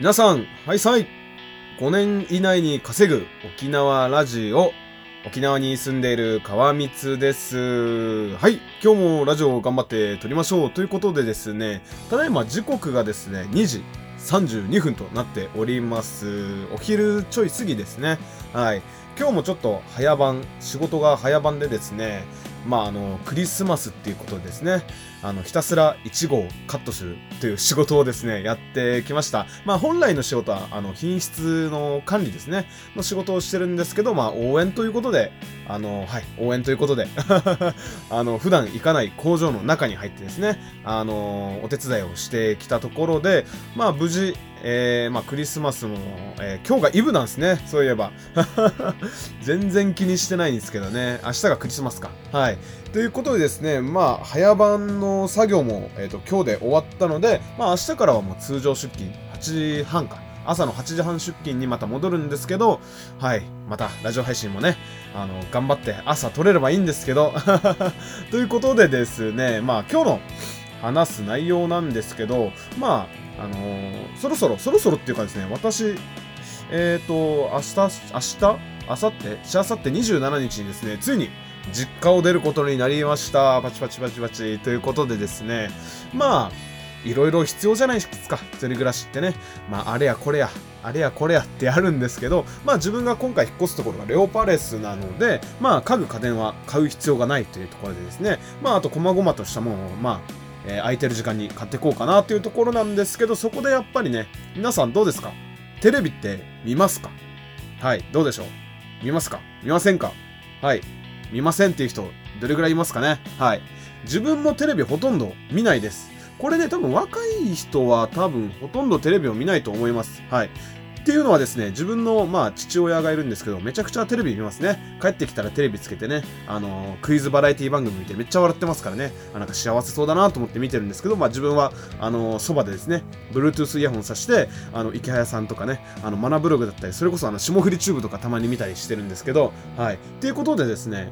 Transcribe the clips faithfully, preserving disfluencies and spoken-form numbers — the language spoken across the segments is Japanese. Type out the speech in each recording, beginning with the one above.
皆さん、はいさいごねん以内に稼ぐ沖縄ラジオ、沖縄に住んでいる川光です。はい、今日もラジオを頑張って撮りましょうということでですね、ただいま時刻がですねにじさんじゅうにふんとなっております。お昼ちょい過ぎですね。はい、今日もちょっと早番、仕事が早番でですね、まああのクリスマスっていうことでですね、あのひたすらイチゴをカットするという仕事をですねやってきました。まあ本来の仕事はあの品質の管理ですねの仕事をしてるんですけど、まあ応援ということであのはい応援ということであの普段行かない工場の中に入ってですね、あのお手伝いをしてきたところで、まあ無事、えー、まあクリスマスも、えー、今日がイブなんですね、そういえば全然気にしてないんですけどね、明日がクリスマスか。はい、ということでですね、まあ早番の作業も、えーと、今日で終わったので、まあ明日からはもう通常出勤、はちじはんか、朝のはちじはん出勤にまた戻るんですけど、はい、またラジオ配信もね、あの頑張って朝撮れればいいんですけどということでですね、まあ今日の話す内容なんですけど、まああのー、そろそろそろそろっていうかですね、私えーと明日明日あさってしあさってにじゅうしちにちにですね、ついに実家を出ることになりました。パチパチパチパチということでですね、まあいろいろ必要じゃないですか、一人暮らしってね。まああれやこれやあれやこれやってあるんですけど、まあ自分が今回引っ越すところがレオパレスなので、まあ家具家電は買う必要がないというところでですね、まああと細々としたものをまあ、えー、空いてる時間に買っていこうかなというところなんですけど、そこでやっぱりね、皆さんどうですか、テレビって見ますか。はい、どうでしょう、見ますか見ませんか。はい、見ませんっていう人どれぐらいいますかね。はい、自分もテレビほとんど見ないです。これね、多分若い人は多分ほとんどテレビを見ないと思います。はい、っていうのはですね、自分のまあ父親がいるんですけど、めちゃくちゃテレビ見ますね。帰ってきたらテレビつけてね、あのー、クイズバラエティ番組見てめっちゃ笑ってますからね、あなんか幸せそうだなと思って見てるんですけど、まあ自分はあのー、そばでですね Bluetooth イヤホンさして、あの池早さんとかね、あのマナブログだったり、それこそあの霜降りチューブとかたまに見たりしてるんですけど、はい、っていうことでですね、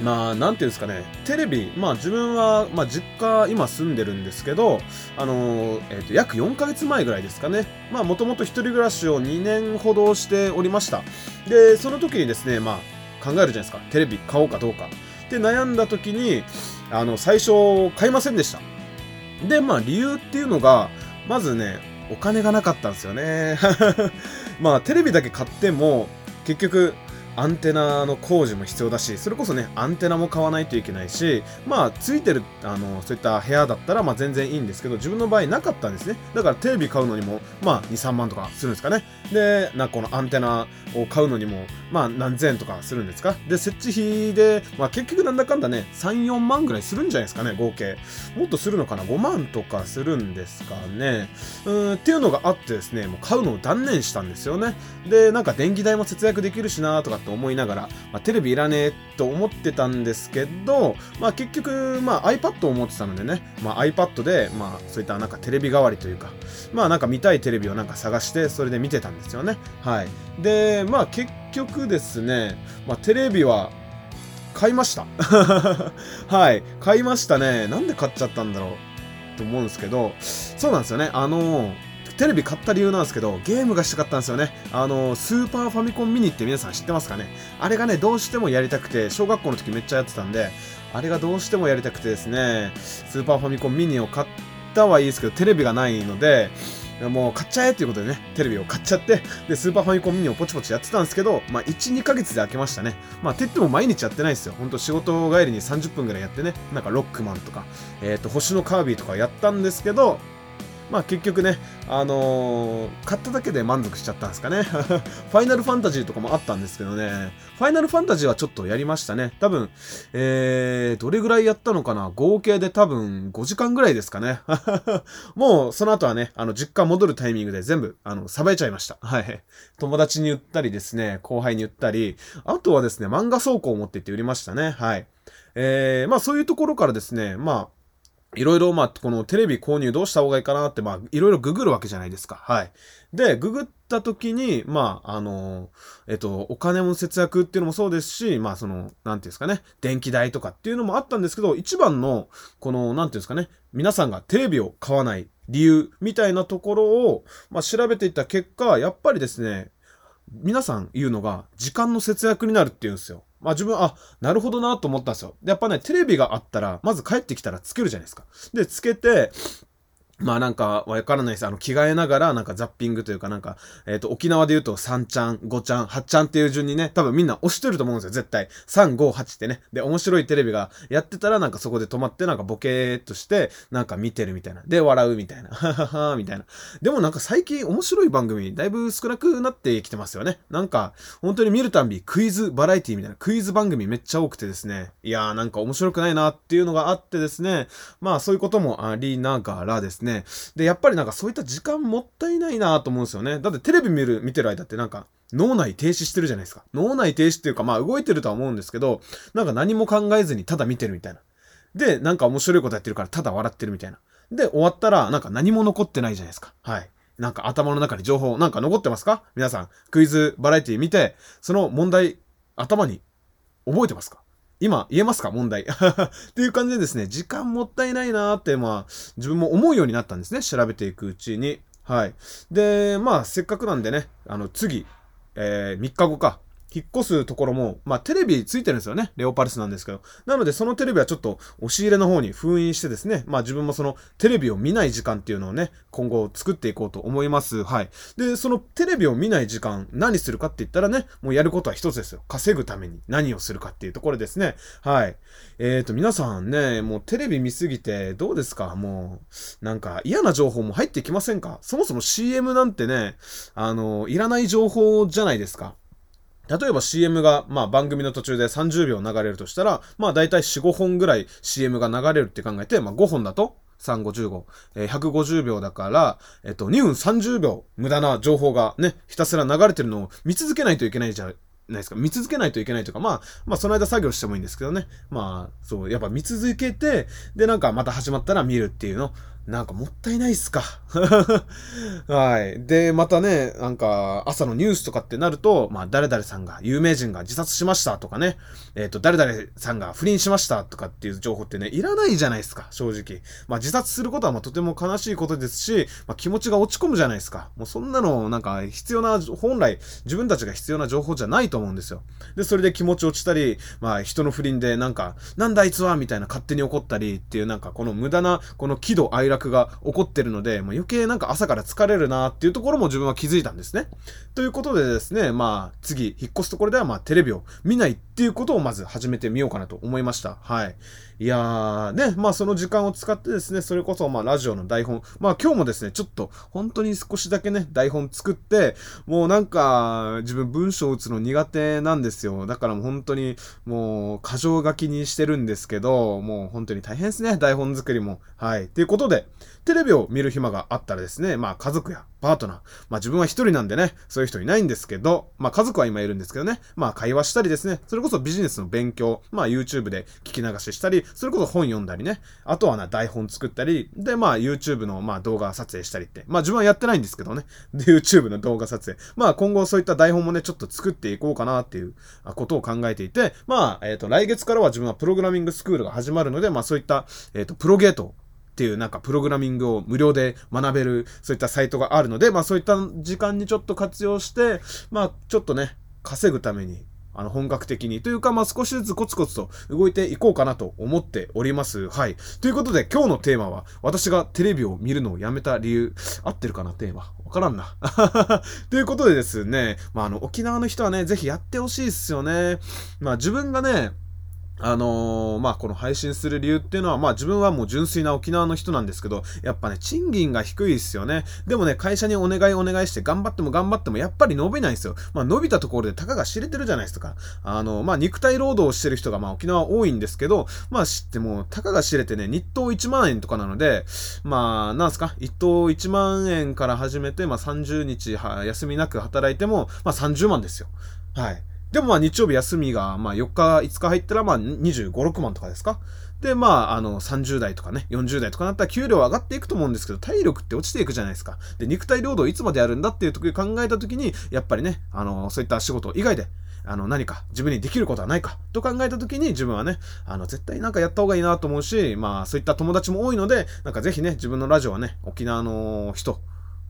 まあなんていうんですかね、テレビ、まあ自分はまあ実家今住んでるんですけど、あのー、えっと約よんかげつまえぐらいですかね、まあもともと一人暮らしをにねんほどしておりました。でその時にですね、まあ考えるじゃないですか、テレビ買おうかどうかで悩んだ時に、あの最初買いませんでした。でまあ理由っていうのが、まずねお金がなかったんですよねまあテレビだけ買っても結局アンテナの工事も必要だし、それこそねアンテナも買わないといけないし、まあついてるあのそういった部屋だったらまあ全然いいんですけど、自分の場合なかったんですね。だからテレビ買うのにもまあにさんまんとかするんですかね。でなんかこのアンテナを買うのにもまあ何千円とかするんですか。で設置費でまあ結局なんだかんだねさんよんまんぐらいするんじゃないですかね、合計もっとするのかな、ごまんとかするんですかね。うーんっていうのがあってですね、もう買うのを断念したんですよね。でなんか電気代も節約できるしなーとかって思いながら、まあ、テレビいらねえと思ってたんですけど、まあ、結局、まあ、iPad を持ってたのでね、まあ、iPad で、まあ、そういったなんかテレビ代わりというか、まあ、なんか見たいテレビをなんか探してそれで見てたんですよね。はい、で、まあ、結局ですね、まあ、テレビは買いましたはい、買いましたね。なんで買っちゃったんだろうと思うんですけど、そうなんですよね、あのーテレビ買った理由なんですけど、ゲームがしたかったんですよね。あのスーパーファミコンミニって皆さん知ってますかね。あれがねどうしてもやりたくて、小学校の時めっちゃやってたんで、あれがどうしてもやりたくてですね、スーパーファミコンミニを買ったはいいですけど、テレビがないのでもう買っちゃえということでね、テレビを買っちゃって、でスーパーファミコンミニをポチポチやってたんですけど、まあ いちにかげつで開けましたね。まあって言っても毎日やってないですよ、ほんと仕事帰りにさんじゅっぷんぐらいやってね、なんかロックマンとか、えーと星のカービィとかやったんですけど、まあ結局ね、あのー、買っただけで満足しちゃったんですかねファイナルファンタジーとかもあったんですけどね、ファイナルファンタジーはちょっとやりましたね。多分、えー、どれぐらいやったのかな、合計で多分ごじかんぐらいですかねもうその後はね、あの実家戻るタイミングで全部あのさばいちゃいました。はい、友達に売ったりですね、後輩に売ったり、あとはですね漫画倉庫を持って行って売りましたね。はい、えー、まあそういうところからですね、まあいろいろ、まあ、このテレビ購入どうした方がいいかなって、まあ、いろいろググるわけじゃないですか。はい。で、ググった時に、まあ、あの、えっと、お金の節約っていうのもそうですし、まあ、その、なんていうんですかね、電気代とかっていうのもあったんですけど、一番の、この、なんていうんですかね、皆さんがテレビを買わない理由みたいなところを、まあ、調べていった結果、やっぱりですね、皆さん言うのが時間の節約になるっていうんですよ。まあ自分、あ、なるほどなと思ったんですよ。で、やっぱね、テレビがあったら、まず帰ってきたらつけるじゃないですか。で、つけて、まあなんか、わからないです。あの、着替えながら、なんかザッピングというかなんか、えっと、沖縄で言うとさんちゃん、ごちゃん、はちちゃんっていう順にね、多分みんな押してると思うんですよ、絶対。さん、ご、はちってね。で、面白いテレビがやってたら、なんかそこで止まって、なんかボケーっとして、なんか見てるみたいな。で、笑うみたいな。ははは、みたいな。でもなんか最近面白い番組、だいぶ少なくなってきてますよね。なんか、本当に見るたんび、クイズバラエティみたいな、クイズ番組めっちゃ多くてですね。いやー、なんか面白くないなっていうのがあってですね。まあ、そういうこともありながらですね。でやっぱりなんかそういった時間もったいないなと思うんですよね。だってテレビ見る見てる間ってなんか脳内停止してるじゃないですか。脳内停止っていうかまあ動いてるとは思うんですけど、なんか何も考えずにただ見てるみたいな。でなんか面白いことやってるからただ笑ってるみたいな。で終わったらなんか何も残ってないじゃないですか。はい。なんか頭の中に情報なんか残ってますか？皆さんクイズバラエティ見てその問題頭に覚えてますか？今言えますか問題っていう感じでですね、時間もったいないなーって、まあ、自分も思うようになったんですね。調べていくうちに。はい。で、まあ、せっかくなんでね、あの、次、えー、みっかごか。引っ越すところも、まあ、テレビついてるんですよね。レオパルスなんですけど。なので、そのテレビはちょっと、押し入れの方に封印してですね、まあ、自分もその、テレビを見ない時間っていうのをね、今後作っていこうと思います。はい。で、その、テレビを見ない時間、何するかって言ったらね、もうやることは一つですよ。稼ぐために何をするかっていうところですね。はい。えーと、皆さんね、もうテレビ見すぎて、どうですか？もう、なんか、嫌な情報も入ってきませんか？そもそも シーエム なんてね、あの、いらない情報じゃないですか。例えば シーエム が、まあ番組の途中でさんじゅうびょう流れるとしたら、まあ大体よん、ごほんぐらい シーエム が流れるって考えて、まあごほんだとさん、ご、じゅうご、えー、ひゃくごじゅうびょうだから、えっと、にふんさんじゅうびょう無駄な情報がね、ひたすら流れてるのを見続けないといけないじゃないですか。見続けないといけないというか、まあ、まあその間作業してもいいんですけどね。まあ、そう、やっぱ見続けて、でなんかまた始まったら見るっていうの。なんかもったいないっすかはい。で、またね、なんか朝のニュースとかってなると、まあ誰々さんが、有名人が自殺しましたとかね、えっと、誰々さんが不倫しましたとかっていう情報ってね、いらないじゃないですか、正直。まあ自殺することはまあとても悲しいことですし、まあ気持ちが落ち込むじゃないですか。もうそんなの、なんか必要な、本来自分たちが必要な情報じゃないと思うんですよ。で、それで気持ち落ちたり、まあ人の不倫でなんか、なんだあいつはみたいな勝手に怒ったりっていうなんかこの無駄な、この喜怒哀楽が起こってるので、もう余計なんか朝から疲れるなーっていうところも自分は気づいたんですね。ということでですね、まあ次引っ越すところではまあテレビを見ないっていうことをまず始めてみようかなと思いました。はい。いやーね、まあその時間を使ってですね、それこそまあラジオの台本、まあ今日もですね、ちょっと本当に少しだけね台本作って、もうなんか自分文章を打つの苦手なんですよ。だからもう本当にもう箇条書きにしてるんですけど、もう本当に大変ですね、台本作りも。はい。ということで。テレビを見る暇があったらですね、まあ家族やパートナー、まあ自分は一人なんでね、そういう人いないんですけど、まあ家族は今いるんですけどね、まあ会話したりですね、それこそビジネスの勉強、まあ YouTube で聞き流ししたり、それこそ本読んだりね、あとはな台本作ったり、でまあ YouTube のまあ動画撮影したりって、まあ自分はやってないんですけどね、で YouTube の動画撮影、まあ今後そういった台本もね、ちょっと作っていこうかなっていうことを考えていて、まあえっと来月からは自分はプログラミングスクールが始まるので、まあそういったえっとプロゲートっていうなんかプログラミングを無料で学べるそういったサイトがあるので、まあそういった時間にちょっと活用して、まあちょっとね、稼ぐために、あの本格的にというか、まあ少しずつコツコツと動いていこうかなと思っております。はい。ということで今日のテーマは、私がテレビを見るのをやめた理由、合ってるかなテーマ。わからんな。ということでですね、まああの沖縄の人はね、ぜひやってほしいですよね。まあ自分がね、あのー、まあ、この配信する理由っていうのは、まあ、自分はもう純粋な沖縄の人なんですけど、やっぱね、賃金が低いですよね。でもね、会社にお願いお願いして頑張っても頑張っても、やっぱり伸びないんですよ。まあ、伸びたところでたかが知れてるじゃないですか。あのー、まあ、肉体労働をしてる人が、まあ、沖縄多いんですけど、まあ、知っても、たかが知れてね、日当いちまんえんとかなので、まあ、なんすか、日当いちまんえんから始めて、まあ、さんじゅうにちは休みなく働いても、まあ、さんじゅうまんですよ。はい。でもまあ日曜日休みがまあよっか、いつか入ったらまあにじゅうご、ろくまんとかですか。で、まあ、あの、さんじゅう代とかね、よんじゅう代とかなったら給料上がっていくと思うんですけど、体力って落ちていくじゃないですか。で、肉体労働いつまでやるんだっていう時を考えた時に、やっぱりね、あの、そういった仕事以外で、あの、何か自分にできることはないかと考えた時に、自分はね、あの、絶対なんかやった方がいいなと思うし、まあ、そういった友達も多いので、なんかぜひね、自分のラジオはね、沖縄の人、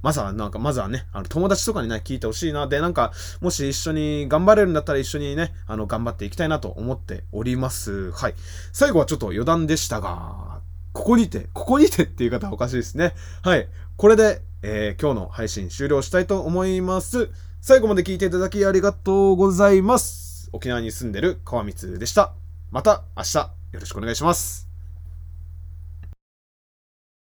まずはなんか、まずはね、あの、友達とかにね、聞いてほしいな。で、なんか、もし一緒に頑張れるんだったら一緒にね、あの、頑張っていきたいなと思っております。はい。最後はちょっと余談でしたが、ここにて、ここにてっていう方はおかしいですね。はい。これで、えー、今日の配信終了したいと思います。最後まで聞いていただきありがとうございます。沖縄に住んでる川光でした。また明日よろしくお願いします。